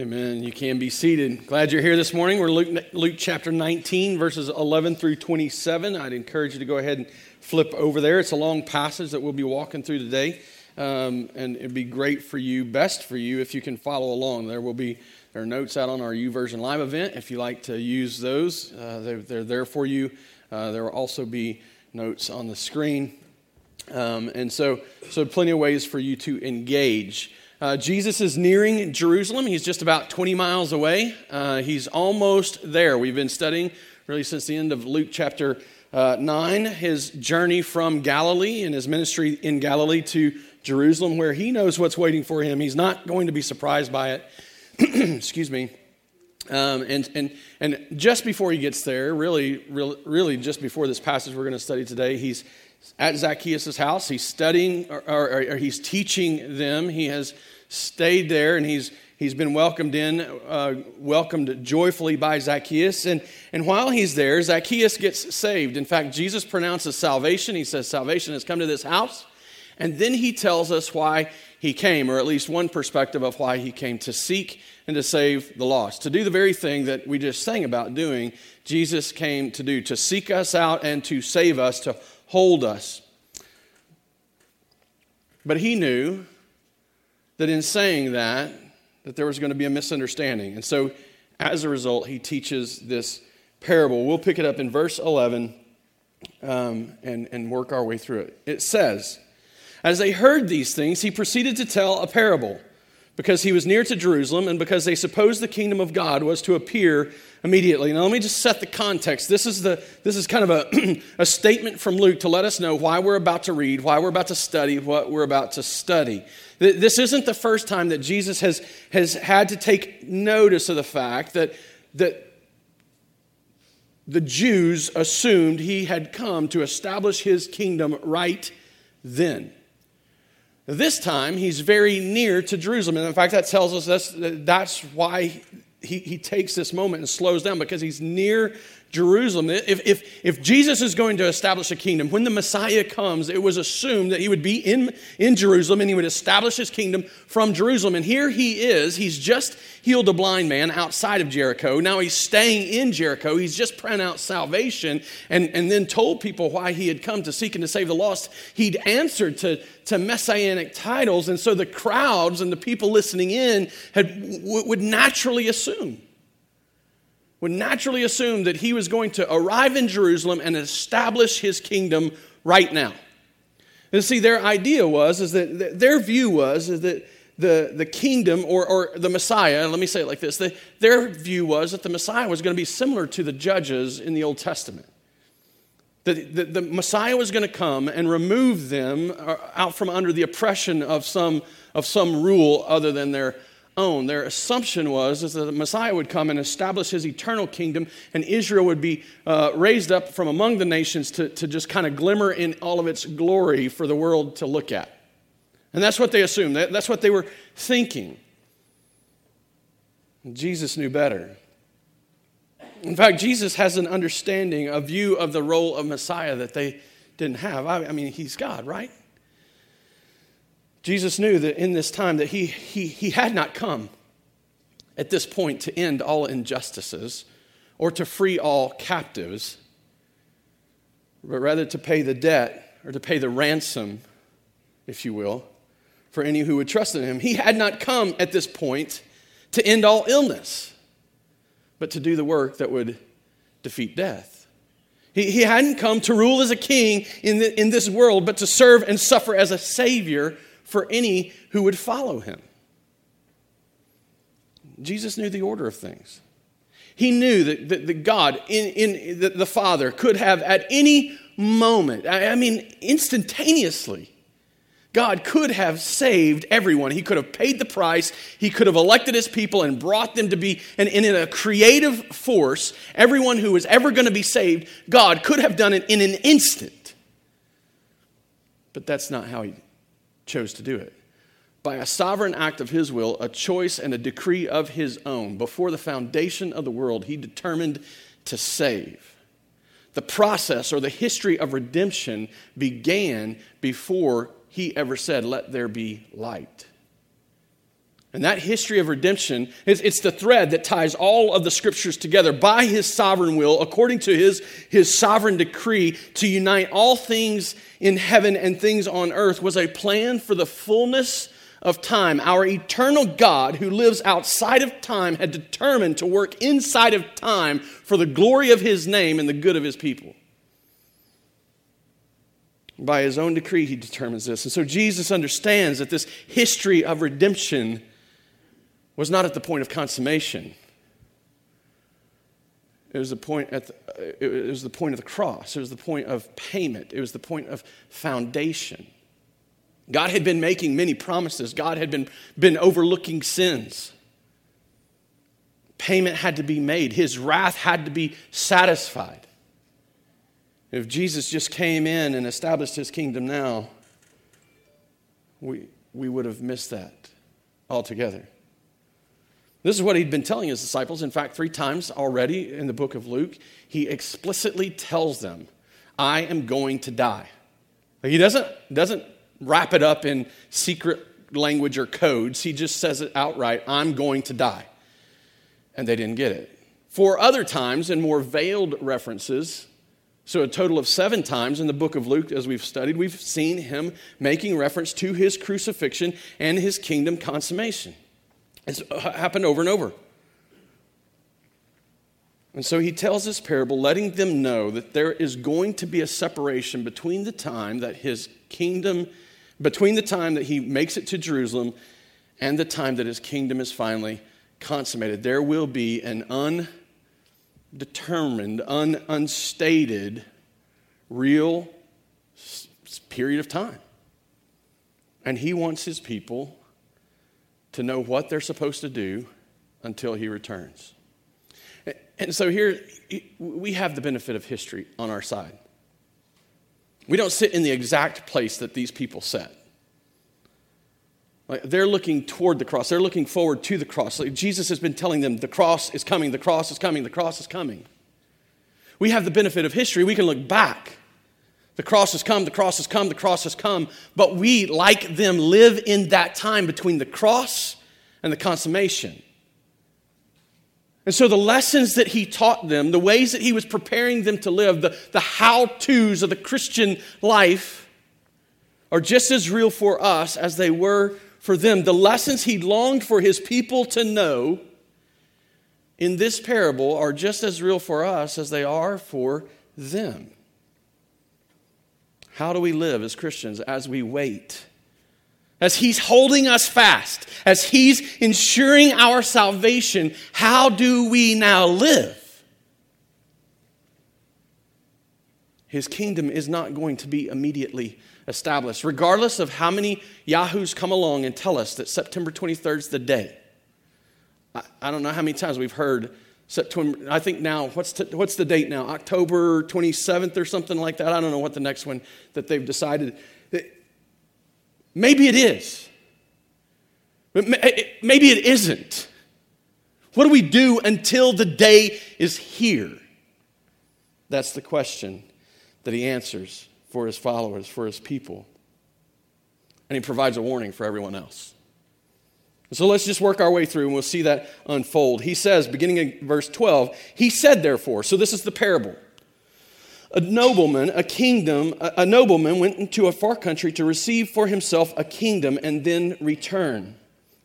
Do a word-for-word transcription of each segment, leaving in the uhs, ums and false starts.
Amen. You can be seated. Glad you're here this morning. We're Luke, Luke chapter nineteen, verses eleven through twenty-seven. I'd encourage you to go ahead and flip over there. It's a long passage that we'll be walking through today, um, and it'd be great for you, best for you, if you can follow along. There will be there are notes out on our YouVersion Live event. If you like to use those, uh, they're, they're there for you. Uh, there will also be notes on the screen, um, and so so plenty of ways for you to engage. Uh, Jesus is nearing Jerusalem. He's just about twenty miles away. Uh, he's almost there. We've been studying really since the end of Luke chapter uh, nine, his journey from Galilee and his ministry in Galilee to Jerusalem, where he knows what's waiting for him. He's not going to be surprised by it. Excuse me. Um, and and and just before he gets there, really, really, really just before this passage we're going to study today, he's at Zacchaeus' house. He's studying, or, or, or he's teaching them. He has stayed there, and he's he's been welcomed in, uh, welcomed joyfully by Zacchaeus. And and while he's there, Zacchaeus gets saved. In fact, Jesus pronounces salvation. He says, "Salvation has come to this house." And then he tells us why he came, or at least one perspective of why he came, to seek and to save the lost, to do the very thing that we just sang about doing. Jesus came to do, to seek us out and to save us, to hold us. But he knew that in saying that, that there was going to be a misunderstanding. And so, as a result, he teaches this parable. We'll pick it up in verse eleven um, and, and work our way through it. It says, "As they heard these things, he proceeded to tell a parable, because he was near to Jerusalem and because they supposed the kingdom of God was to appear immediately." Now, let me just set the context. This is the this is kind of a, a statement from Luke to let us know why we're about to read, why we're about to study, what we're about to study. This isn't the first time that Jesus has, has had to take notice of the fact that, that the Jews assumed he had come to establish his kingdom right then. This time, he's very near to Jerusalem. And in fact, that tells us that's, that's why he, he takes this moment and slows down, because he's near Jerusalem. If, if, if Jesus is going to establish a kingdom, when the Messiah comes, it was assumed that he would be in, in Jerusalem and he would establish his kingdom from Jerusalem. And here he is. He's just healed a blind man outside of Jericho. Now he's staying in Jericho. He's just pronounced salvation and, and then told people why he had come, to seek and to save the lost. He'd answered to, to messianic titles. And so the crowds and the people listening in had w- would naturally assume, would naturally assume that he was going to arrive in Jerusalem and establish his kingdom right now. And see, their idea was, is that their view was is that the, the kingdom or, or the Messiah, let me say it like this, the, their view was that the Messiah was going to be similar to the judges in the Old Testament. That the, the Messiah was going to come and remove them out from under the oppression of some, of some rule other than their own. Their assumption was is that the Messiah would come and establish his eternal kingdom, and Israel would be uh, raised up from among the nations to, to just kind of glimmer in all of its glory for the world to look at. And that's what they assumed. That, that's what they were thinking. And Jesus knew better. In fact, Jesus has an understanding, a view of the role of Messiah that they didn't have. I, I mean, he's God, right? Jesus knew that in this time that he, he, he had not come at this point to end all injustices or to free all captives, but rather to pay the debt, or to pay the ransom, if you will, for any who would trust in him. He had not come at this point to end all illness, but to do the work that would defeat death. He, he hadn't come to rule as a king in, the, in this world, but to serve and suffer as a savior for any who would follow him. Jesus knew the order of things. He knew that, that, that God, in, in the, the Father, could have at any moment, I, I mean instantaneously, God could have saved everyone. He could have paid the price. He could have elected his people and brought them to be, and in a creative force, everyone who was ever going to be saved, God could have done it in an instant. But that's not how he chose to do it. By a sovereign act of his will, a choice and a decree of his own, before the foundation of the world, he determined to save. The process or the history of redemption began before he ever said, "Let there be light." And that history of redemption, is it's the thread that ties all of the scriptures together by his sovereign will, according to his, his sovereign decree to unite all things in heaven and things on earth, was a plan for the fullness of time. Our eternal God, who lives outside of time, had determined to work inside of time for the glory of his name and the good of his people. By his own decree, he determines this. And so Jesus understands that this history of redemption was not at the point of consummation. It was the point at the, it was the point of the cross. It was the point of payment. It was the point of foundation. God had been making many promises. God had been, been overlooking sins. Payment had to be made. His wrath had to be satisfied. If Jesus just came in and established his kingdom now, we, we would have missed that altogether. This is what he'd been telling his disciples. In fact, three times already in the book of Luke, he explicitly tells them, I am going to die. He doesn't, doesn't wrap it up in secret language or codes. He just says it outright, I'm going to die. And they didn't get it. Four other times in more veiled references, so a total of seven times in the book of Luke, as we've studied, we've seen him making reference to his crucifixion and his kingdom consummation. It's happened over and over. And so he tells this parable, letting them know that there is going to be a separation between the time that his kingdom, between the time that he makes it to Jerusalem and the time that his kingdom is finally consummated. There will be an undetermined, un- unstated, real s- period of time. And he wants his people to know what they're supposed to do until he returns. And so here, we have the benefit of history on our side. We don't sit in the exact place that these people sat. Like, they're looking toward the cross. They're looking forward to the cross. Like, Jesus has been telling them, the cross is coming, the cross is coming, the cross is coming. We have the benefit of history. We can look back. The cross has come, the cross has come, the cross has come. But we, like them, live in that time between the cross and the consummation. And so the lessons that he taught them, the ways that he was preparing them to live, the, the how-tos of the Christian life are just as real for us as they were for them. The lessons he longed for his people to know in this parable are just as real for us as they are for them. How do we live as Christians as we wait? As he's holding us fast, as he's ensuring our salvation, how do we now live? His kingdom is not going to be immediately established, regardless of how many yahoos come along and tell us that September twenty-third is the day. I, I don't know how many times we've heard September. I think now, what's t- what's the date now? October twenty-seventh or something like that? I don't know what the next one that they've decided. Maybe it is. But maybe it isn't. What do we do until the day is here? That's the question that he answers for his followers, for his people. And he provides a warning for everyone else. So let's just work our way through and we'll see that unfold. He says, beginning in verse twelve, he said, therefore, so this is the parable. A nobleman, a kingdom, a nobleman went into a far country to receive for himself a kingdom and then return.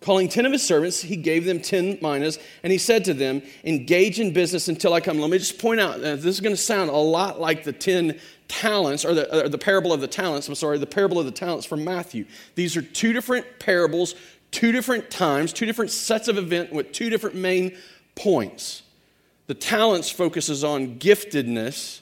Calling ten of his servants, he gave them ten minas, and he said to them, engage in business until I come. Let me just point out, this is going to sound a lot like the ten talents, or the, or the parable of the talents, I'm sorry, the parable of the talents from Matthew. These are two different parables, two different times, two different sets of events with two different main points. The talents focuses on giftedness,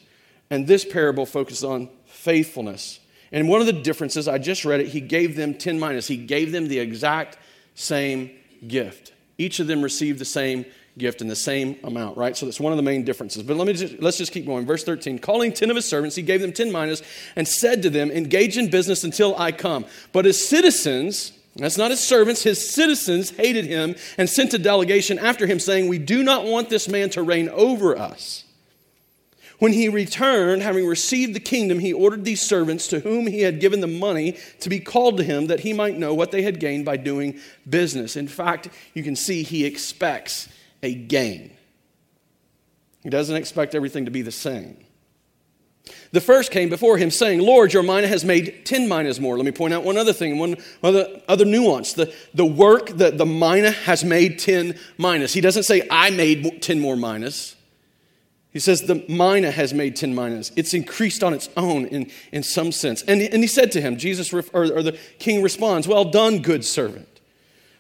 and this parable focuses on faithfulness. And one of the differences, I just read it, he gave them ten minas. He gave them the exact same gift. Each of them received the same gift in the same amount, right? So that's one of the main differences. But let me just, let's just keep going. Verse thirteen, calling ten of his servants, he gave them ten minas and said to them, engage in business until I come. But his citizens... That's not his servants. His citizens hated him and sent a delegation after him saying, we do not want this man to reign over us. When he returned, having received the kingdom, he ordered these servants to whom he had given the money to be called to him, that he might know what they had gained by doing business. In fact, you can see he expects a gain. He doesn't expect everything to be the same. The first came before him, saying, Lord, your mina has made ten minas more. Let me point out one other thing, one other, other nuance. The, the work that the mina has made ten minas. He doesn't say, I made ten more minas. He says the mina has made ten minas. It's increased on its own in, in some sense. And, and he said to him, Jesus or, or the king responds, well done, good servant.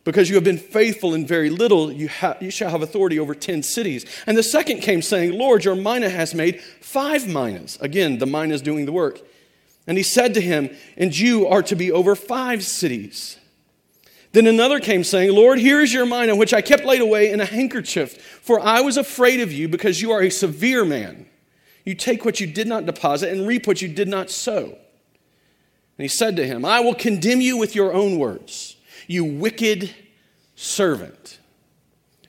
Because you have been faithful in very little, you, ha- you shall have authority over ten cities. And the second came saying, Lord, your mina has made five minas. Again, the mina is doing the work. And he said to him, and you are to be over five cities. Then another came saying, Lord, here is your mina, which I kept laid away in a handkerchief, for I was afraid of you, because you are a severe man. You take what you did not deposit and reap what you did not sow. And he said to him, I will condemn you with your own words, you wicked servant.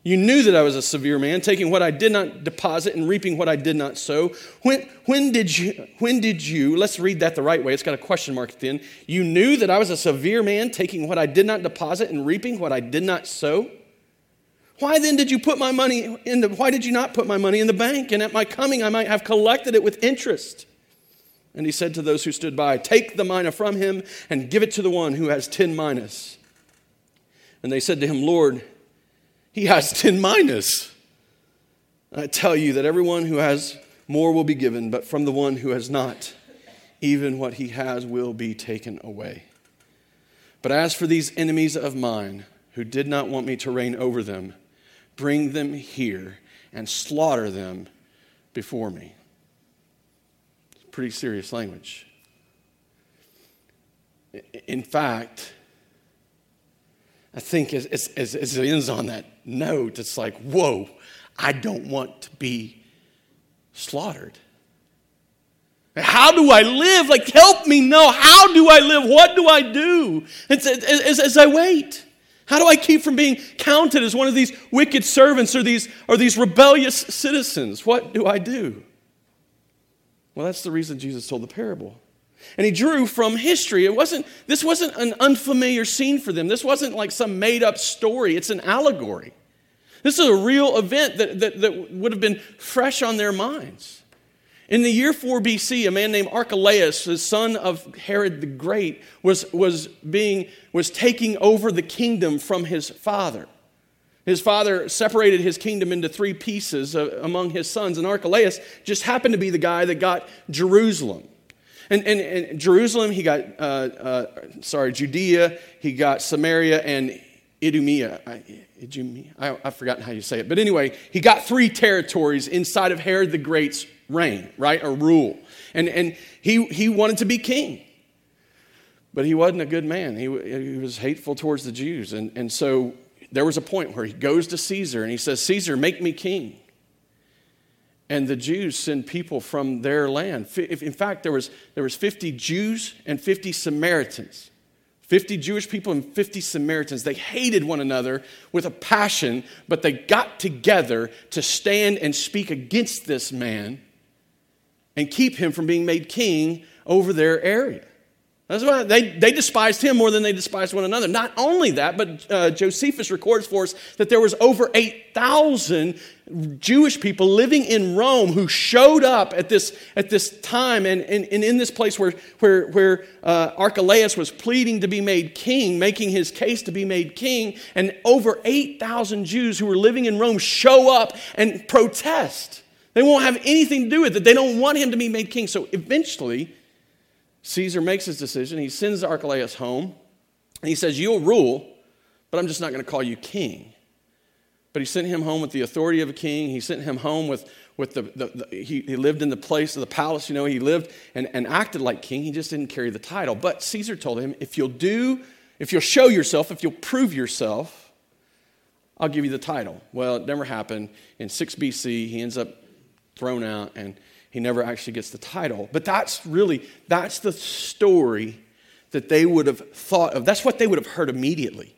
You knew that I was a severe man, taking what I did not deposit and reaping what I did not sow. When, when did you, when did you, let's read that the right way. It's got a question mark at the end. You knew that I was a severe man, taking what I did not deposit and reaping what I did not sow. Why then did you put my money in the, why did you not put my money in the bank? And at my coming, I might have collected it with interest. And he said to those who stood by, take the mina from him and give it to the one who has ten minas. And they said to him, Lord, he has ten minas. I tell you that everyone who has more will be given, but from the one who has not, even what he has will be taken away. But as for these enemies of mine, who did not want me to reign over them, bring them here and slaughter them before me. It's pretty serious language. In fact, I think as, as, as, as it ends on that note, it's like, whoa, I don't want to be slaughtered. How do I live? Like, help me know. How do I live? What do I do as, as, as I wait? How do I keep from being counted as one of these wicked servants or these, or these rebellious citizens? What do I do? Well, that's the reason Jesus told the parable. And he drew from history. It wasn't, this wasn't an unfamiliar scene for them. This wasn't like some made-up story. It's an allegory. This is a real event that, that, that would have been fresh on their minds. In the year four B C, a man named Archelaus, the son of Herod the Great, was, was, being, was taking over the kingdom from his father. His father separated his kingdom into three pieces among his sons, and Archelaus just happened to be the guy that got Jerusalem. And, and, and Jerusalem, he got, uh, uh, sorry, Judea, he got Samaria and Idumea. I, Idumea. I, I've forgotten how you say it. But anyway, he got three territories inside of Herod the Great's reign, right, or rule. And and he he wanted to be king. But he wasn't a good man. He, he was hateful towards the Jews. And, and so there was a point where he goes to Caesar and he says, Caesar, make me king. And the Jews send people from their land. In fact, there was there was fifty Jews and fifty Samaritans. fifty Jewish people and fifty Samaritans. They hated one another with a passion, but they got together to stand and speak against this man and keep him from being made king over their area. That's why they, they despised him more than they despised one another. Not only that, but uh, Josephus records for us that there was over eight thousand Jewish people living in Rome who showed up at this at this time and, and, and in this place where, where, where uh, Archelaus was pleading to be made king, making his case to be made king, and over eight thousand Jews who were living in Rome show up and protest. They won't have anything to do with it. They don't want him to be made king. So eventually, Caesar makes his decision. He sends Archelaus home, and he says, you'll rule, but I'm just not going to call you king. But he sent him home with the authority of a king. He sent him home with, with the, the, the he, he lived in the place of the palace, you know, he lived and, and acted like king. He just didn't carry the title. But Caesar told him, if you'll do, if you'll show yourself, if you'll prove yourself, I'll give you the title. Well, it never happened. In six B C, he ends up thrown out, and he never actually gets the title. But that's really, that's the story that they would have thought of. That's what they would have heard immediately.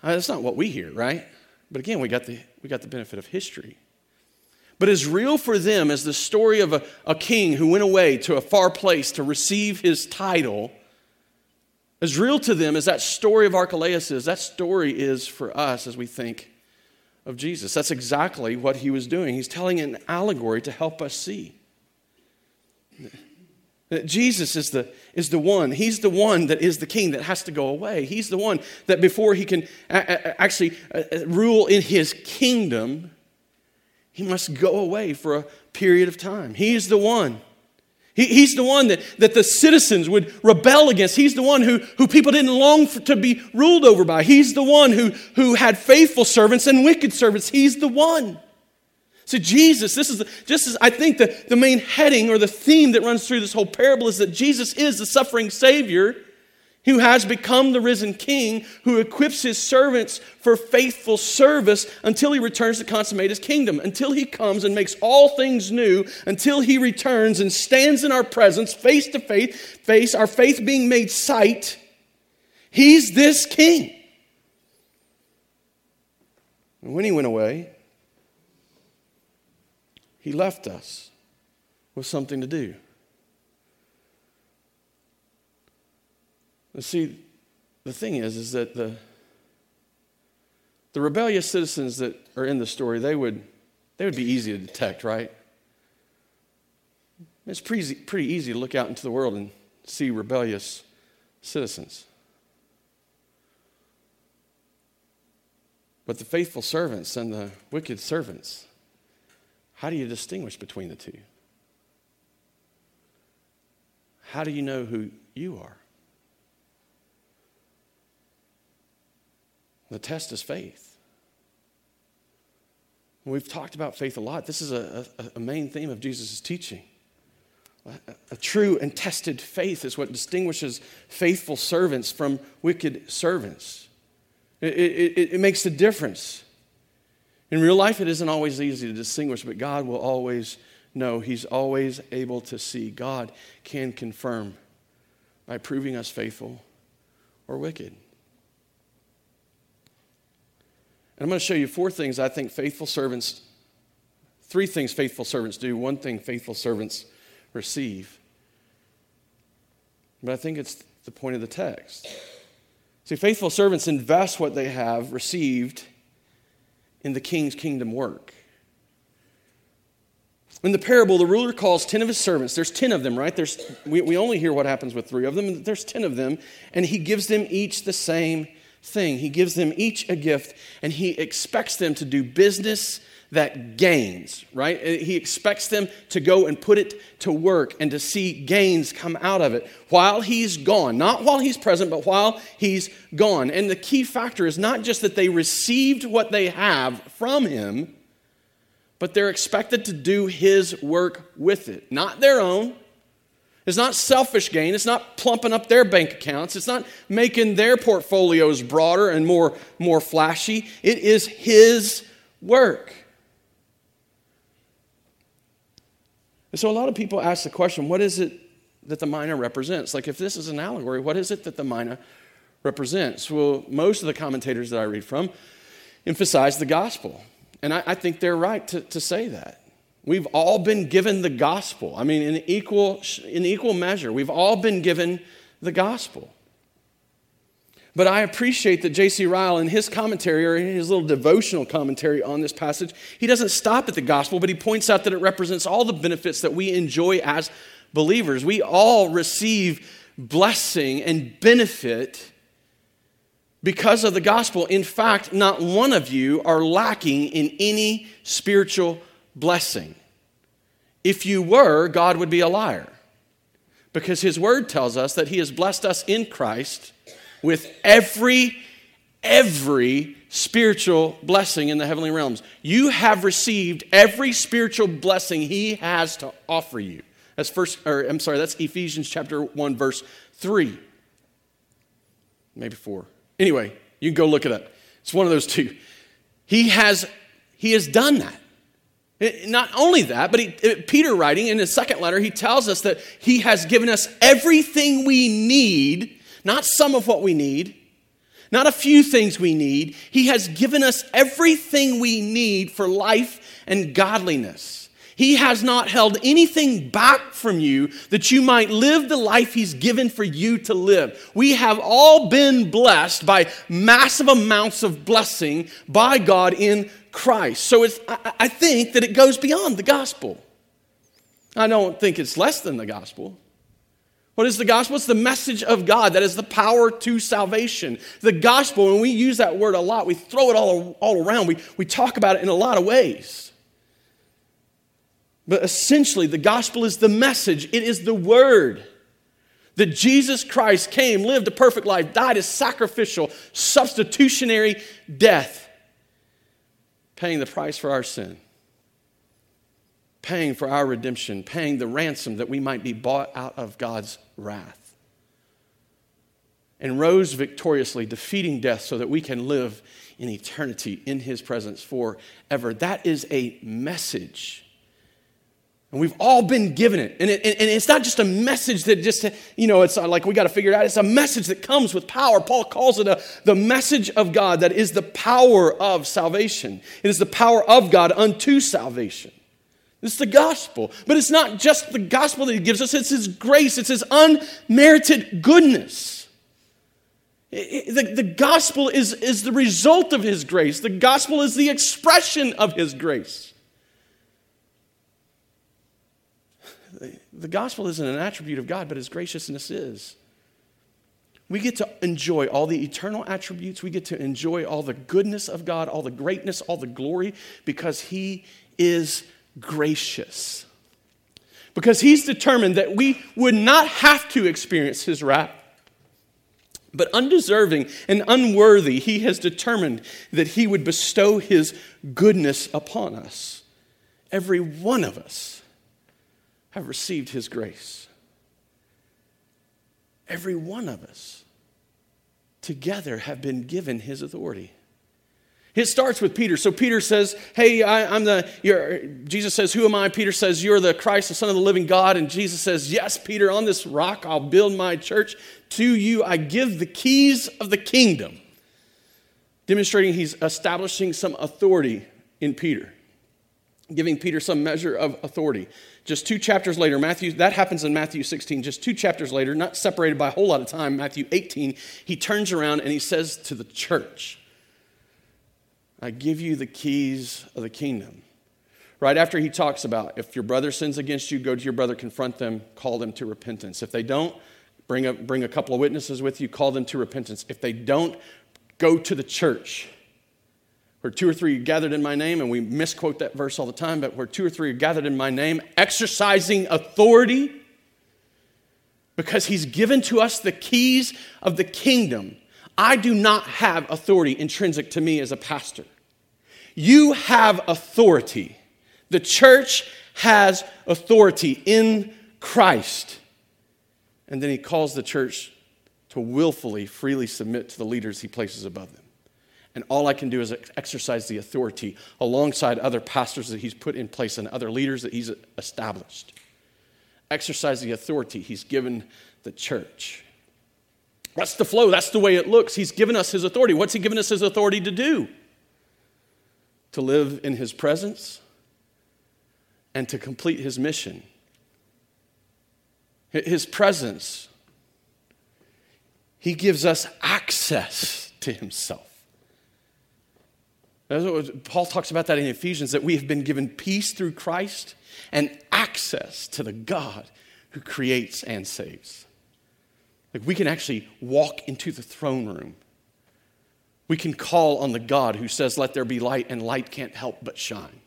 Uh, that's not what we hear, right? But again, we got the we got the benefit of history. but as real for them as the story of a, a king who went away to a far place to receive his title, as real to them as that story of Archelaus is, that story is for us as we think of Jesus. That's exactly what he was doing. He's telling an allegory to help us see. That Jesus is the, is the one. He's the one that is the king that has to go away. He's the one that before he can a- a- actually a- rule in his kingdom, he must go away for a period of time. He is the one. He, he's the one that, that the citizens would rebel against. He's the one who, who people didn't long for, to be ruled over by. He's the one who, who had faithful servants and wicked servants. He's the one. So Jesus, this is, this is I think, the, the main heading or the theme that runs through this whole parable is that Jesus is the suffering Savior who has become the risen King, who equips his servants for faithful service until he returns to consummate his kingdom, until he comes and makes all things new, until he returns and stands in our presence face to face, face our faith being made sight. He's this King. And when he went away, he left us with something to do. And see, the thing is, is that the, the rebellious citizens that are in the story, they would they would be easy to detect, right? It's pretty easy, pretty easy to look out into the world and see rebellious citizens. But the faithful servants and the wicked servants, how do you distinguish between the two? How do you know who you are? The test is faith. We've talked about faith a lot. This is a, a, a main theme of Jesus' teaching. A, a true and tested faith is what distinguishes faithful servants from wicked servants. It, it, it makes a difference. In real life, it isn't always easy to distinguish, but God will always know. He's always able to see. God can confirm by proving us faithful or wicked. And I'm going to show you four things I think faithful servants, three things faithful servants do, one thing faithful servants receive. But I think it's the point of the text. See, faithful servants invest what they have received in the king's kingdom work. In the parable, the ruler calls ten of his servants. There's ten of them, right? There's we, we only hear what happens with three of them. There's ten of them, and he gives them each the same thing. He gives them each a gift, and he expects them to do business that gains, right? He expects them to go and put it to work and to see gains come out of it while he's gone. Not while he's present, but while he's gone. And the key factor is not just that they received what they have from him, but they're expected to do his work with it. Not their own. It's not selfish gain. It's not plumping up their bank accounts. It's not making their portfolios broader and more, more flashy. It is his work. And so a lot of people ask the question, what is it that the mina represents? Like, if this is an allegory, what is it that the mina represents? Well, most of the commentators that I read from emphasize the gospel. And I, I think they're right to, to say that. We've all been given the gospel. I mean, in equal, in equal measure, we've all been given the gospel. But I appreciate that J C Ryle, in his commentary or in his little devotional commentary on this passage, he doesn't stop at the gospel, but he points out that it represents all the benefits that we enjoy as believers. We all receive blessing and benefit because of the gospel. In fact, not one of you are lacking in any spiritual blessing. If you were, God would be a liar, because his word tells us that he has blessed us in Christ with every, every spiritual blessing in the heavenly realms. You have received every spiritual blessing he has to offer you. That's first, or I'm sorry, that's Ephesians chapter one, verse three. Maybe four. Anyway, you can go look it up. It's one of those two. He has, he has done that. It, not only that, but he, it, Peter, writing in his second letter, he tells us that he has given us everything we need. Not some of what we need, not a few things we need. He has given us everything we need for life and godliness. He has not held anything back from you that you might live the life he's given for you to live. We have all been blessed by massive amounts of blessing by God in Christ. So it's, I, I think that it goes beyond the gospel. I don't think it's less than the gospel. What is the gospel? It's the message of God. That is the power to salvation. The gospel, and we use that word a lot. We throw it all, all around. We, we talk about it in a lot of ways. But essentially, the gospel is the message. It is the word that Jesus Christ came, lived a perfect life, died a sacrificial, substitutionary death, paying the price for our sin, paying for our redemption, paying the ransom that we might be bought out of God's wrath, and rose victoriously, defeating death so that we can live in eternity in his presence forever. That is a message. And we've all been given it. And, it. and it's not just a message that just, you know, it's like we got to figure it out. It's a message that comes with power. Paul calls it a, the message of God that is the power of salvation. It is the power of God unto salvation. It's the gospel. But it's not just the gospel that he gives us. It's his grace. It's his unmerited goodness. It, it, the, the gospel is, is the result of his grace. The gospel is the expression of his grace. The, the gospel isn't an attribute of God, but his graciousness is. We get to enjoy all the eternal attributes. We get to enjoy all the goodness of God, all the greatness, all the glory, because he is gracious, because he's determined that we would not have to experience his wrath, but undeserving and unworthy, he has determined that he would bestow his goodness upon us. Every one of us have received his grace. Every one of us together have been given his authority. It starts with Peter. So Peter says, hey, I, I'm the, you're, Jesus says, who am I? Peter says, you're the Christ, the Son of the living God. And Jesus says, yes, Peter, on this rock I'll build my church. To you I give the keys of the kingdom. Demonstrating he's establishing some authority in Peter. Giving Peter some measure of authority. Just two chapters later, Matthew, that happens in Matthew sixteen. Just two chapters later, not separated by a whole lot of time, Matthew eighteen, he turns around and he says to the church, I give you the keys of the kingdom. Right after he talks about, if your brother sins against you, go to your brother, confront them, call them to repentance. If they don't, bring a, bring a couple of witnesses with you, call them to repentance. If they don't, go to the church. Where two or three are gathered in my name, and we misquote that verse all the time, but where two or three are gathered in my name, exercising authority, because he's given to us the keys of the kingdom. I do not have authority intrinsic to me as a pastor. You have authority. The church has authority in Christ. And then he calls the church to willfully, freely submit to the leaders he places above them. And all I can do is exercise the authority alongside other pastors that he's put in place and other leaders that he's established. Exercise the authority he's given the church. That's the flow. That's the way it looks. He's given us his authority. What's he given us his authority to do? To live in his presence and to complete his mission. His presence. He gives us access to himself. That's what Paul talks about that in Ephesians, that we have been given peace through Christ and access to the God who creates and saves. Like we can actually walk into the throne room. We can call on the God who says, let there be light, and light can't help but shine.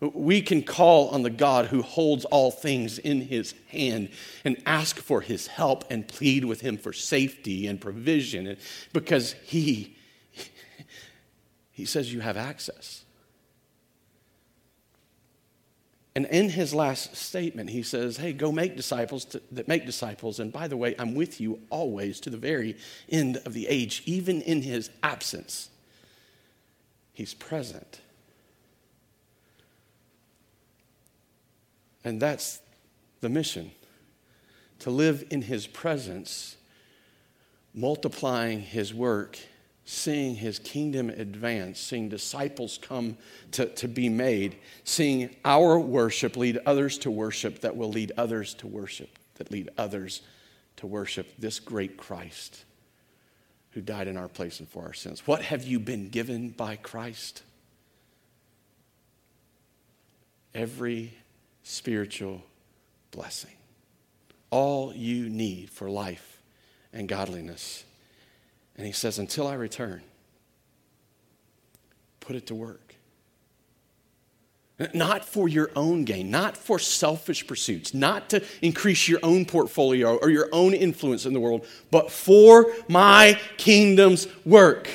We can call on the God who holds all things in his hand and ask for his help and plead with him for safety and provision, because he, he says you have access. And in his last statement, he says, hey, go make disciples to, that make disciples. And by the way, I'm with you always to the very end of the age. Even in his absence, he's present. And that's the mission, to live in his presence multiplying his work, seeing his kingdom advance, seeing disciples come to, to be made, seeing our worship lead others to worship that will lead others to worship, that lead others to worship this great Christ who died in our place and for our sins. What have you been given by Christ? Every spiritual blessing. All you need for life and godliness. And he says, until I return, put it to work. Not for your own gain, not for selfish pursuits, not to increase your own portfolio or your own influence in the world, but for my kingdom's work.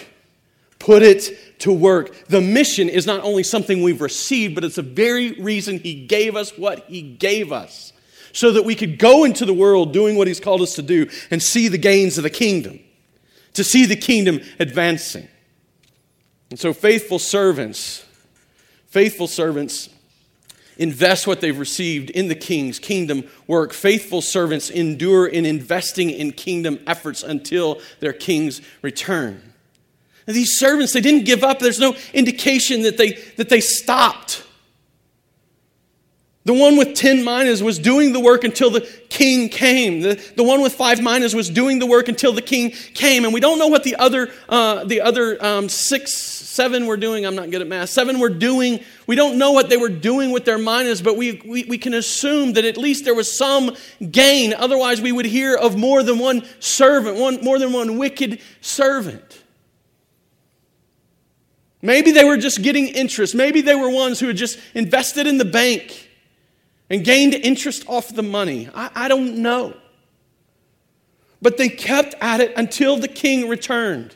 Put it to work. The mission is not only something we've received, but it's the very reason he gave us what he gave us, so that we could go into the world doing what he's called us to do and see the gains of the kingdom, to see the kingdom advancing. And so faithful servants, faithful servants invest what they've received in the king's kingdom work. Faithful servants endure in investing in kingdom efforts until their king's return. And these servants, they didn't give up. There's no indication that they, that they stopped. The one with ten minas was doing the work until the king came. The, the one with five minas was doing the work until the king came. And we don't know what the other uh, the other um, six, seven were doing. I'm not good at math. Seven were doing. We don't know what they were doing with their minas, but we, we, we can assume that at least there was some gain. Otherwise, we would hear of more than one servant, one more than one wicked servant. Maybe they were just getting interest. Maybe they were ones who had just invested in the bank and gained interest off the money. I, I don't know. But they kept at it until the king returned.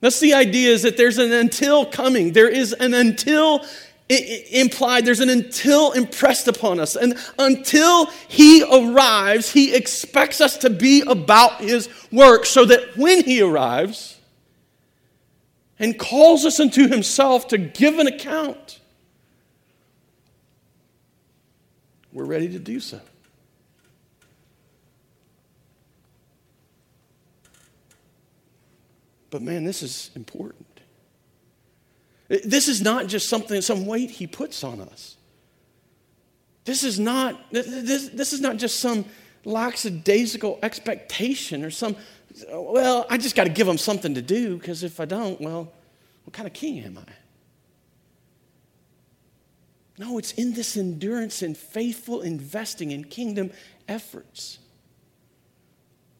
That's the idea, is that there's an until coming. There is an until implied. There's an until impressed upon us. And until he arrives, he expects us to be about his work, so that when he arrives and calls us unto himself to give an account, we're ready to do so. But man, this is important. This is not just something, some weight he puts on us. This is not, this, this is not just some lackadaisical expectation or some, well, I just got to give him something to do, because if I don't, well, what kind of king am I? No, it's in this endurance and faithful investing in kingdom efforts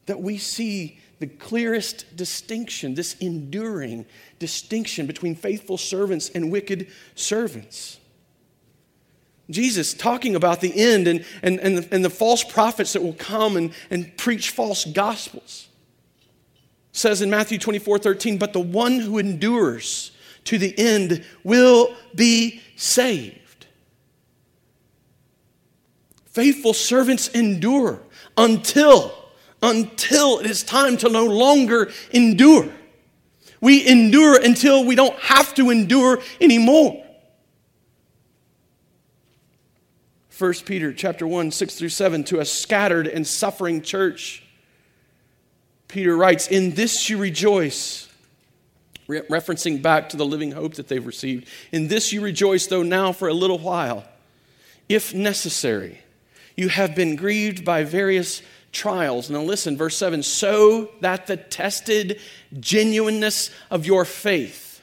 that we see the clearest distinction, this enduring distinction between faithful servants and wicked servants. Jesus, talking about the end and, and, and, the, and the false prophets that will come and, and preach false gospels, says in Matthew twenty-four thirteen, but the one who endures to the end will be saved. Faithful servants endure until, until it is time to no longer endure. We endure until we don't have to endure anymore. First Peter chapter one, six through seven, to a scattered and suffering church, Peter writes, in this you rejoice, re- referencing back to the living hope that they've received. In this you rejoice, though now for a little while, if necessary, you have been grieved by various trials. Now listen, verse seven, so that the tested genuineness of your faith.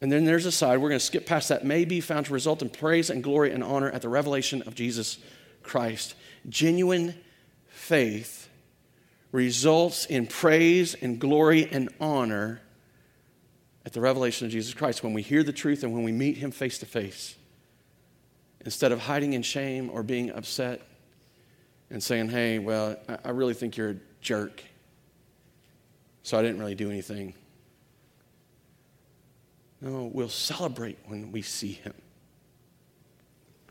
And then there's a side, we're going to skip past that, may be found to result in praise and glory and honor at the revelation of Jesus Christ. Genuine faith results in praise and glory and honor at the revelation of Jesus Christ, when we hear the truth and when we meet him face to face. Instead of hiding in shame or being upset and saying, hey, well, I really think you're a jerk, so I didn't really do anything. No, we'll celebrate when we see him.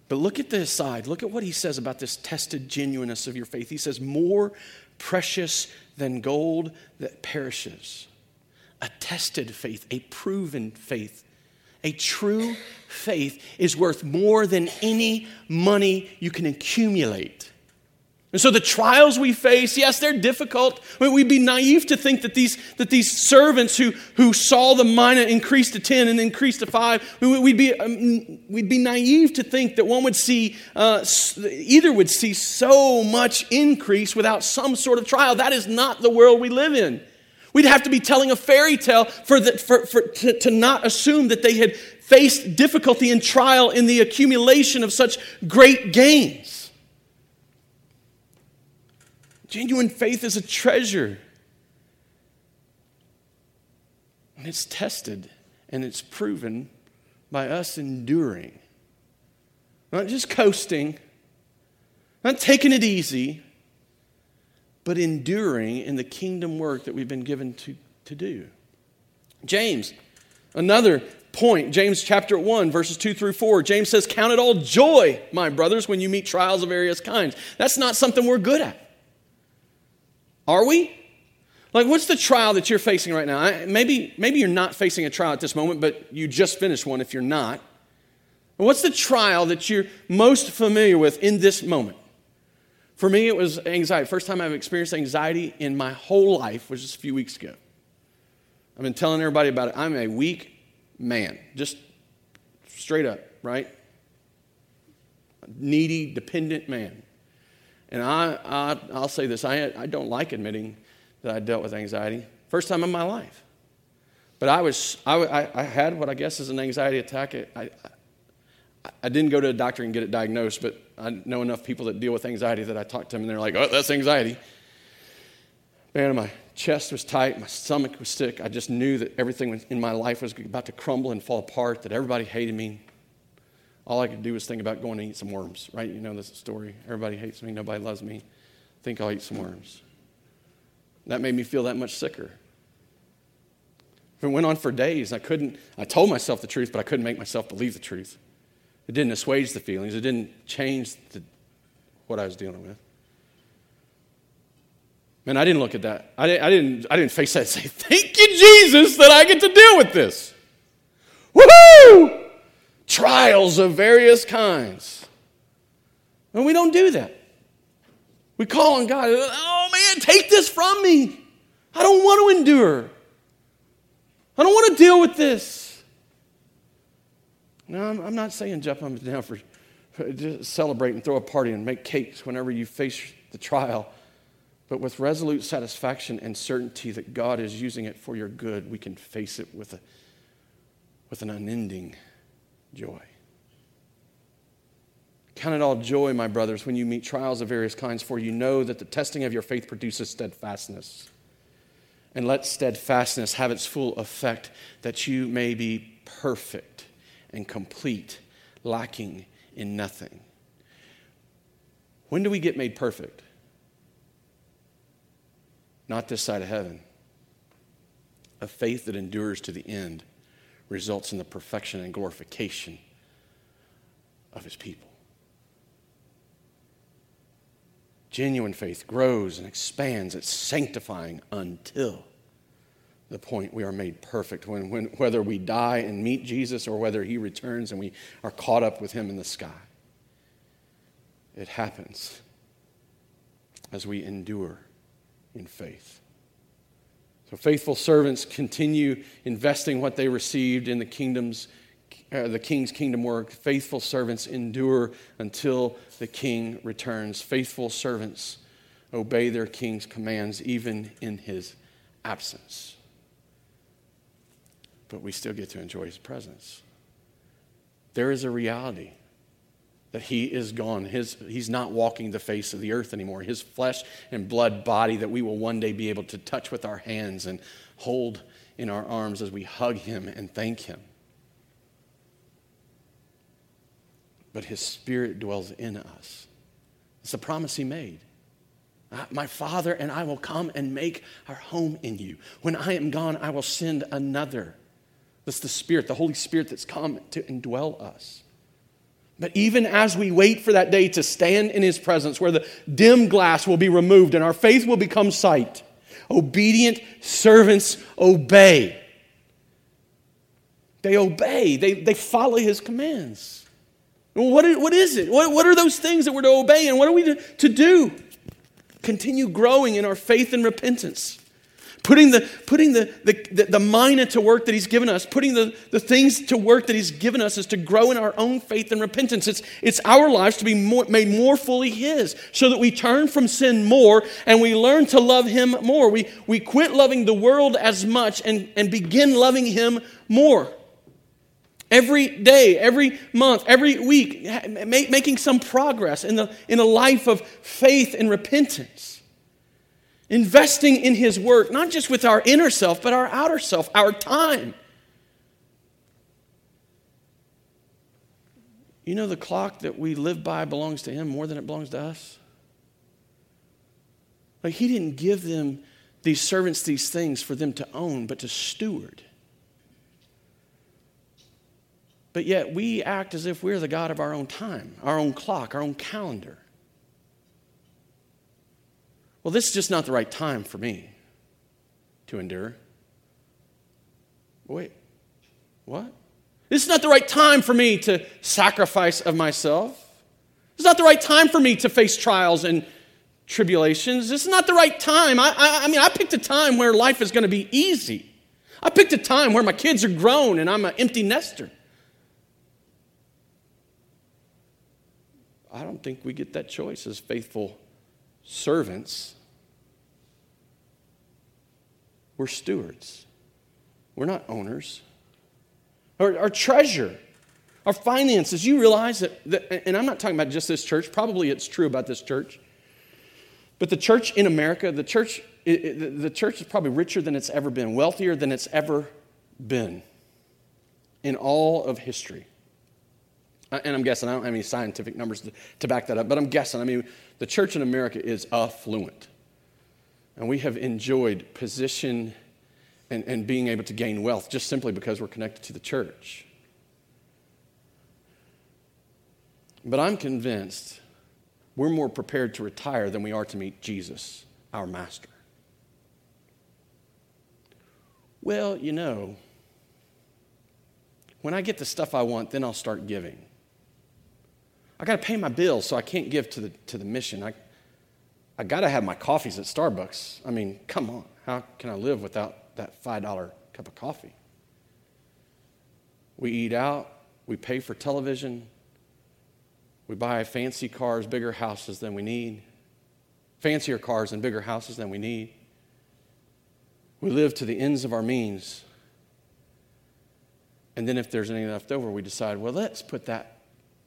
But look at this side. Look at what he says about this tested genuineness of your faith. He says, more precious than gold that perishes. A tested faith, a proven faith. A true faith is worth more than any money you can accumulate. And so the trials we face, yes, they're difficult. I mean, we'd be naive to think that these, that these servants who, who saw the mina increase to ten and increase to five, we'd be, um, we'd be naive to think that one would see, uh, either would see so much increase without some sort of trial. That is not the world we live in. We'd have to be telling a fairy tale for the, for, for, to, to not assume that they had faced difficulty and trial in the accumulation of such great gains. Genuine faith is a treasure. And it's tested and it's proven by us enduring. Not just coasting, not taking it easy, but enduring in the kingdom work that we've been given to, to do. James, another point, James chapter one, verses two through four. James says, "Count it all joy, my brothers, when you meet trials of various kinds." That's not something we're good at. Are we? Like, what's the trial that you're facing right now? I, maybe, maybe you're not facing a trial at this moment, but you just finished one if you're not. What's the trial that you're most familiar with in this moment? For me, it was anxiety. First time I've experienced anxiety in my whole life was just a few weeks ago. I've been telling everybody about it. I'm a weak man, just straight up, right? Needy, dependent man. And I, I, I'll say this, I, I don't like admitting that I dealt with anxiety. First time in my life. But I was, I, I had what I guess is an anxiety attack. I, I, I didn't go to a doctor and get it diagnosed, but I know enough people that deal with anxiety that I talked to them and they're like, "Oh, that's anxiety." Man, my chest was tight, my stomach was sick. I just knew that everything in my life was about to crumble and fall apart, that everybody hated me. All I could do was think about going to eat some worms, right? You know this story. Everybody hates me. Nobody loves me. I think I'll eat some worms. That made me feel that much sicker. It went on for days. I couldn't, I told myself the truth, but I couldn't make myself believe the truth. It didn't assuage the feelings. It didn't change the, what I was dealing with. Man, I didn't look at that. I didn't, I didn't, I didn't face that and say, "Thank you, Jesus, that I get to deal with this. Woohoo! Trials of various kinds." And we don't do that. We call on God. "Oh man, take this from me. I don't want to endure. I don't want to deal with this." No, I'm, I'm not saying jump up and down for, for just celebrate and throw a party and make cakes whenever you face the trial. But with resolute satisfaction and certainty that God is using it for your good, we can face it with a with an unending joy. "Count it all joy, my brothers, when you meet trials of various kinds, for you know that the testing of your faith produces steadfastness. And let steadfastness have its full effect, that you may be perfect and complete, lacking in nothing." When do we get made perfect? Not this side of heaven. A faith that endures to the end results in the perfection and glorification of his people. Genuine faith grows and expands. It's sanctifying until the point we are made perfect, when, when whether we die and meet Jesus or whether he returns and we are caught up with him in the sky. It happens as we endure in faith. So faithful servants continue investing what they received in the kingdom's, uh, the king's kingdom work. Faithful servants endure until the king returns. Faithful servants obey their king's commands even in his absence. But we still get to enjoy his presence. There is a reality that he is gone. His, he's not walking the face of the earth anymore. His flesh and blood body that we will one day be able to touch with our hands and hold in our arms as we hug him and thank him. But his spirit dwells in us. It's the promise he made. "My Father and I will come and make our home in you. When I am gone, I will send another." That's the Spirit, the Holy Spirit that's come to indwell us. But even as we wait for that day to stand in his presence, where the dim glass will be removed and our faith will become sight, obedient servants obey. They obey. They, they follow his commands. What is, what is it? What, what are those things that we're to obey, and what are we to, to do? continue growing in our faith and repentance. Putting the putting the, the, the mina to work that he's given us, putting the, the things to work that he's given us is to grow in our own faith and repentance. It's, it's our lives to be more, made more fully his, so that we turn from sin more and we learn to love him more. We, we quit loving the world as much and, and begin loving him more. Every day, every month, every week, make, making some progress in the in a life of faith and repentance. Investing in his work, not just with our inner self, but our outer self, our time. You know, the clock that we live by belongs to him more than it belongs to us. Like, he didn't give them, these servants, these things for them to own, but to steward. But yet we act as if we're the God of our own time, our own clock, our own calendar. Well, this is just not the right time for me to endure. Wait, what? This is not the right time for me to sacrifice of myself. This is not the right time for me to face trials and tribulations. This is not the right time. I, I, I mean, I picked a time where life is going to be easy. I picked a time where my kids are grown and I'm an empty nester. I don't think we get that choice as faithful servants. We're stewards. We're not owners. Our, our treasure, our finances, you realize that, that, and I'm not talking about just this church, probably it's true about this church, but the church in America, the church, it, it, the church is probably richer than it's ever been, wealthier than it's ever been in all of history. And I'm guessing, I don't have any scientific numbers to, to back that up, but I'm guessing, I mean, the church in America is affluent. And we have enjoyed position and, and being able to gain wealth just simply because we're connected to the church. But I'm convinced we're more prepared to retire than we are to meet Jesus, our master. Well, you know, when I get the stuff I want, then I'll start giving. I got to pay my bills, so I can't give to the to the mission. I I got to have my coffees at Starbucks. I mean, come on. How can I live without that five dollar cup of coffee? We eat out. We pay for television. We buy fancy cars, bigger houses than we need. Fancier cars and bigger houses than we need. We live to the ends of our means. And then if there's any left over, we decide, well, let's put that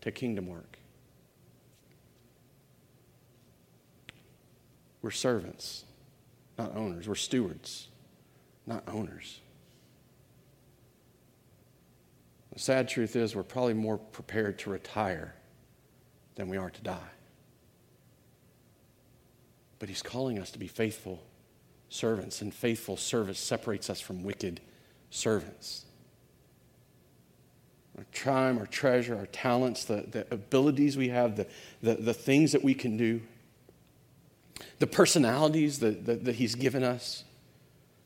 to kingdom work. We're servants, not owners. We're stewards, not owners. The sad truth is we're probably more prepared to retire than we are to die. But he's calling us to be faithful servants, and faithful service separates us from wicked servants. Our time, our treasure, our talents, the, the abilities we have, the, the, the things that we can do, the personalities that, that, that he's given us,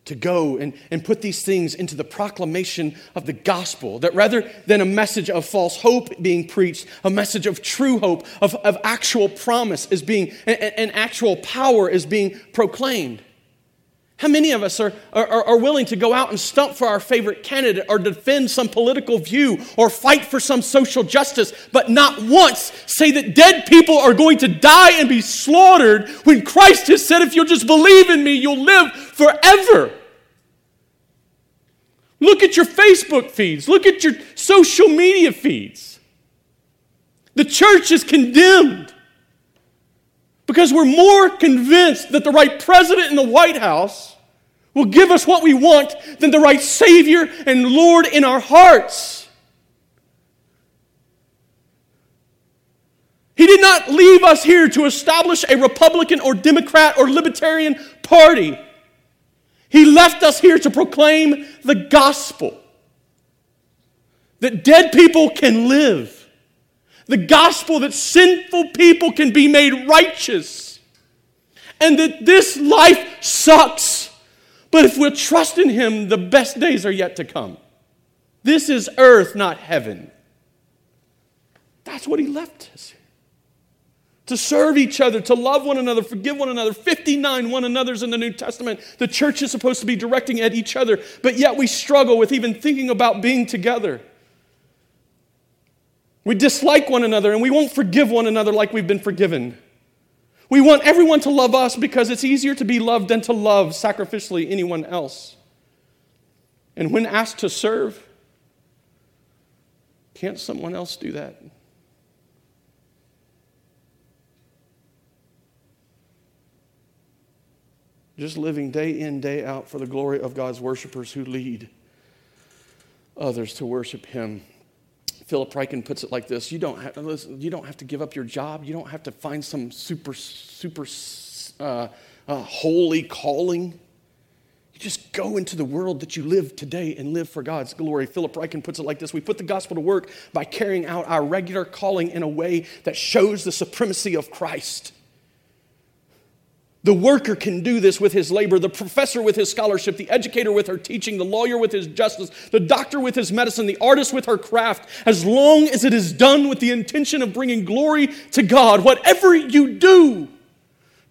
to go and, and put these things into the proclamation of the gospel, that rather than a message of false hope being preached, a message of true hope, of, of actual promise is being, and, and actual power is being proclaimed. How many of us are, are, are willing to go out and stump for our favorite candidate or defend some political view or fight for some social justice, but not once say that dead people are going to die and be slaughtered when Christ has said, if you'll just believe in me, you'll live forever? Look at your Facebook feeds. Look at your social media feeds. The church is condemned because we're more convinced that the right president in the White House will give us what we want than the right Savior and Lord in our hearts. He did not leave us here to establish a Republican or Democrat or Libertarian party. He left us here to proclaim the gospel, that dead people can live. The gospel that sinful people can be made righteous. And that this life sucks. But if we'll trust in him, the best days are yet to come. This is earth, not heaven. That's what he left us. to serve each other, to love one another, forgive one another. fifty-nine one another's in the New Testament. The church is supposed to be directing at each other, but yet we struggle with even thinking about being together. We dislike one another, and we won't forgive one another like we've been forgiven. We want everyone to love us because it's easier to be loved than to love sacrificially anyone else. And when asked to serve, can't someone else do that? Just living day in, day out for the glory of God's worshipers who lead others to worship Him. Philip Ryken puts it like this: You don't have, listen, you don't have to give up your job. You don't have to find some super, super uh, uh, holy calling. You just go into the world that you live today and live for God's glory. Philip Ryken puts it like this: We put the gospel to work by carrying out our regular calling in a way that shows the supremacy of Christ. The worker can do this with his labor, the professor with his scholarship, the educator with her teaching, the lawyer with his justice, the doctor with his medicine, the artist with her craft, as long as it is done with the intention of bringing glory to God. Whatever you do,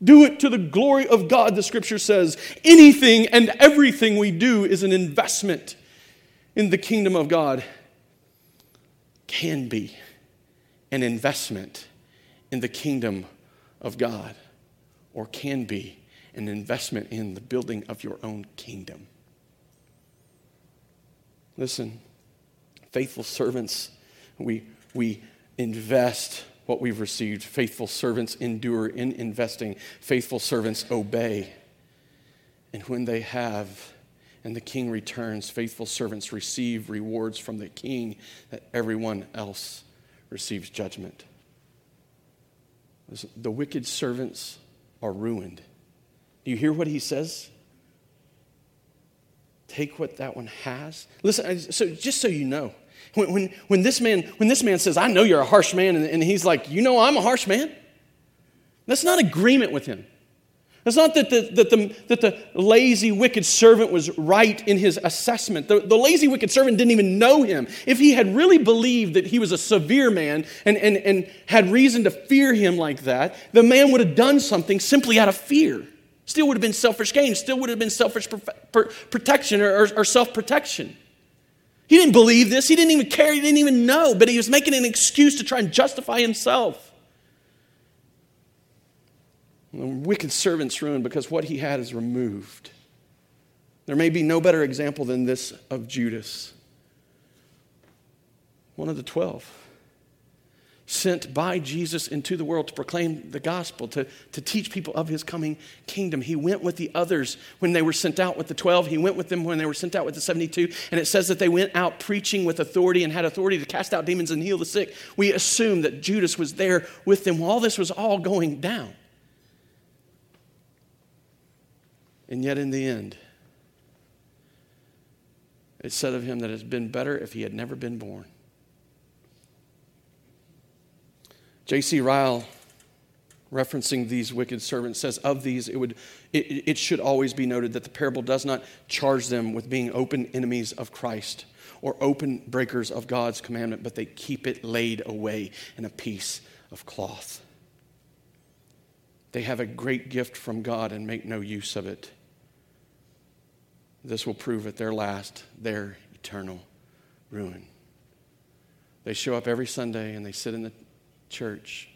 do it to the glory of God, the Scripture says. Anything and everything we do is an investment in the kingdom of God. Can be an investment in the kingdom of God. Or can be an investment in the building of your own kingdom. Listen, faithful servants, we, we invest what we've received. Faithful servants endure in investing. Faithful servants obey. And when they have, and the king returns, faithful servants receive rewards from the king that everyone else receives judgment. Listen, the wicked servants are ruined. Do you hear what he says? Take what that one has. Listen, so just so you know, when when, when this man when this man says, "I know you're a harsh man," and, and he's like, "You know, I'm a harsh man." That's not agreement with him. It's not that the, that the that the lazy, wicked servant was right in his assessment. The, the lazy, wicked servant didn't even know him. If he had really believed that he was a severe man and, and, and had reason to fear him like that, the man would have done something simply out of fear. Still would have been selfish gain. Still would have been selfish perf- per- protection or, or, or self-protection. He didn't believe this. He didn't even care. He didn't even know. But he was making an excuse to try and justify himself. The wicked servant's ruined because what he had is removed. There may be no better example than this of Judas, one of the twelve, sent by Jesus into the world to proclaim the gospel, to, to teach people of his coming kingdom. He went with the others when they were sent out with the twelve. He went with them when they were sent out with the seventy-two. And it says that they went out preaching with authority and had authority to cast out demons and heal the sick. We assume that Judas was there with them while this was all going down. And yet in the end, it said of him that it's been better if he had never been born. J C Ryle, referencing these wicked servants, says of these, it would, it, it should always be noted that the parable does not charge them with being open enemies of Christ or open breakers of God's commandment, but they keep it laid away in a piece of cloth. They have a great gift from God and make no use of it. This will prove at their last their eternal ruin. They show up every Sunday and they sit in the church.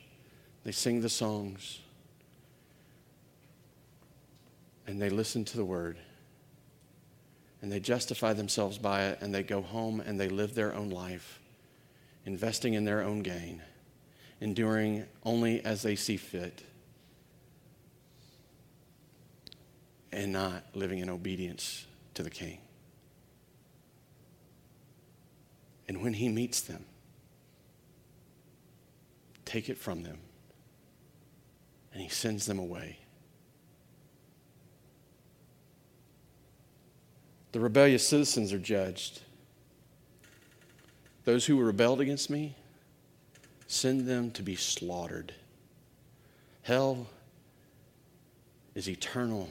They sing the songs. And they listen to the word. And they justify themselves by it, and they go home and they live their own life, investing in their own gain, enduring only as they see fit, and not living in obedience to the King. And when he meets them, take it from them, and he sends them away. The rebellious citizens are judged. Those who rebelled against me, send them to be slaughtered. Hell is eternal.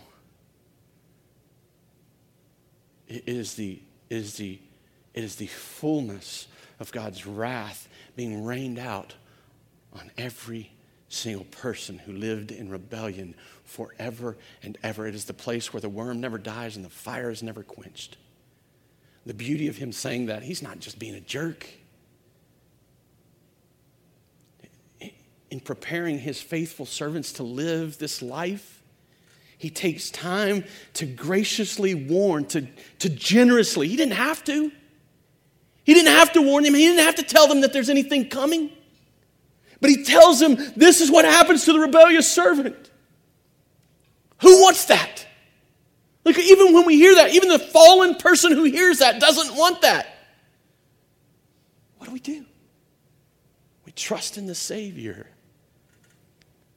It is the, it is the, it is the fullness of God's wrath being rained out on every single person who lived in rebellion forever and ever. It is the place where the worm never dies and the fire is never quenched. The beauty of him saying that, he's not just being a jerk. In preparing his faithful servants to live this life, he takes time to graciously warn, to, to generously. He didn't have to. He didn't have to warn them. He didn't have to tell them that there's anything coming. But he tells them, this is what happens to the rebellious servant. Who wants that? Look, even when we hear that, even the fallen person who hears that doesn't want that. What do we do? We trust in the Savior.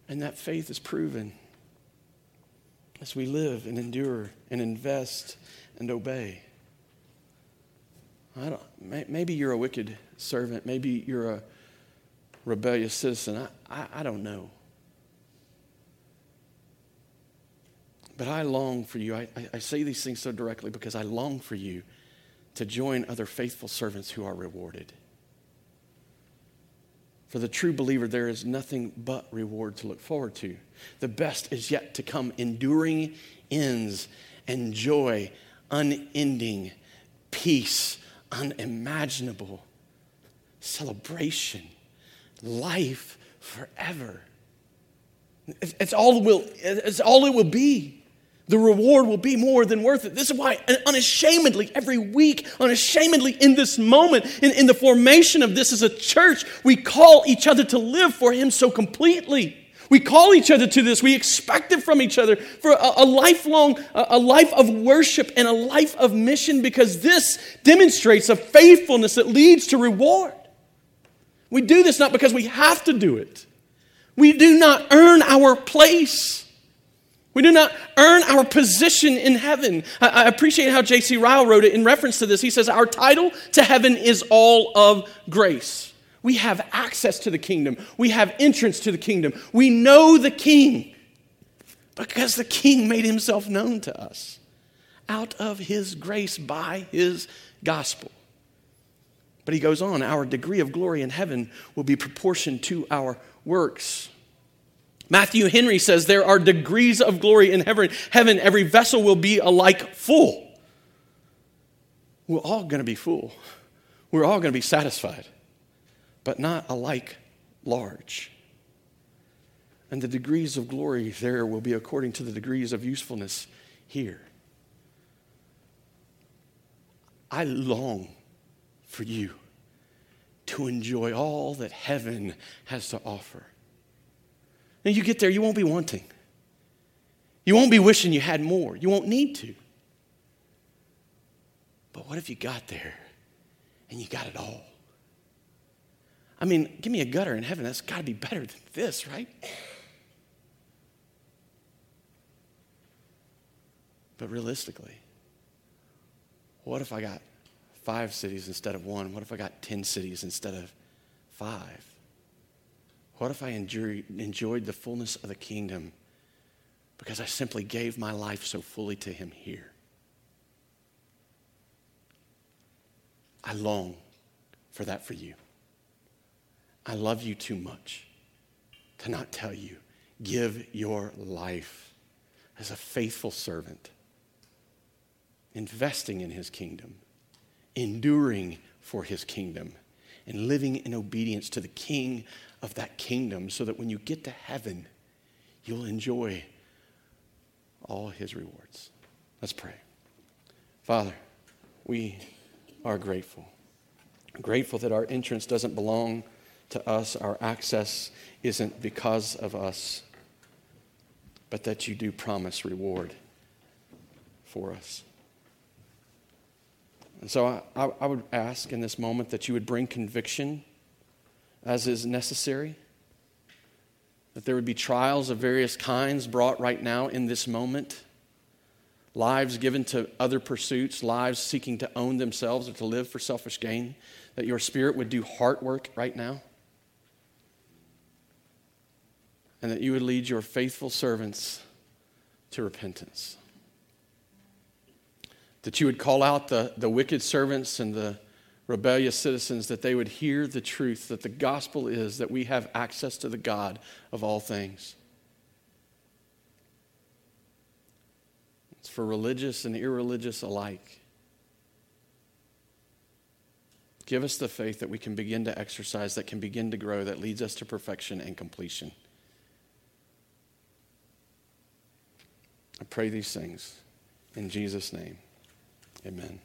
And that faith is proven as we live and endure and invest and obey. I don't. Maybe you're a wicked servant. Maybe you're a rebellious citizen. I, I, I don't know. But I long for you. I, I say these things so directly because I long for you to join other faithful servants who are rewarded. For the true believer, there is nothing but reward to look forward to. The best is yet to come, enduring ends and joy, unending peace, unimaginable celebration, life forever. It's, it's all it will, it's all it will be. The reward will be more than worth it. This is why unashamedly, every week, unashamedly in this moment, in, in the formation of this as a church, we call each other to live for him so completely. We call each other to this. We expect it from each other for a, a lifelong, a, a life of worship and a life of mission, because this demonstrates a faithfulness that leads to reward. We do this not because we have to do it. We do not earn our place. We do not earn our position in heaven. I appreciate how J C Ryle wrote it in reference to this. He says, our title to heaven is all of grace. We have access to the kingdom. We have entrance to the kingdom. We know the King because the King made himself known to us out of his grace by his gospel. But he goes on, our degree of glory in heaven will be proportioned to our works. Matthew Henry says there are degrees of glory in heaven. Heaven, every vessel will be alike full. We're all going to be full. We're all going to be satisfied, but not alike large. And the degrees of glory there will be according to the degrees of usefulness here. I long for you to enjoy all that heaven has to offer. And you get there, you won't be wanting. You won't be wishing you had more. You won't need to. But what if you got there and you got it all? I mean, give me a gutter in heaven. That's got to be better than this, right? But realistically, what if I got five cities instead of one? What if I got ten cities instead of five? What if I enjoyed the fullness of the kingdom because I simply gave my life so fully to him here? I long for that for you. I love you too much to not tell you. Give your life as a faithful servant, investing in his kingdom, enduring for his kingdom, and living in obedience to the King of that kingdom, so that when you get to heaven, you'll enjoy all his rewards. Let's pray. Father, we are grateful. Grateful that our entrance doesn't belong to us, our access isn't because of us, but that you do promise reward for us. And so I, I, I would ask in this moment that you would bring conviction as is necessary, that there would be trials of various kinds brought right now in this moment, lives given to other pursuits, lives seeking to own themselves or to live for selfish gain, that your Spirit would do heart work right now, and that you would lead your faithful servants to repentance. That you would call out the, the wicked servants and the rebellious citizens that they would hear the truth that the gospel is that we have access to the God of all things. It's for religious and irreligious alike. Give us the faith that we can begin to exercise, that can begin to grow, that leads us to perfection and completion. I pray these things in Jesus' name. Amen.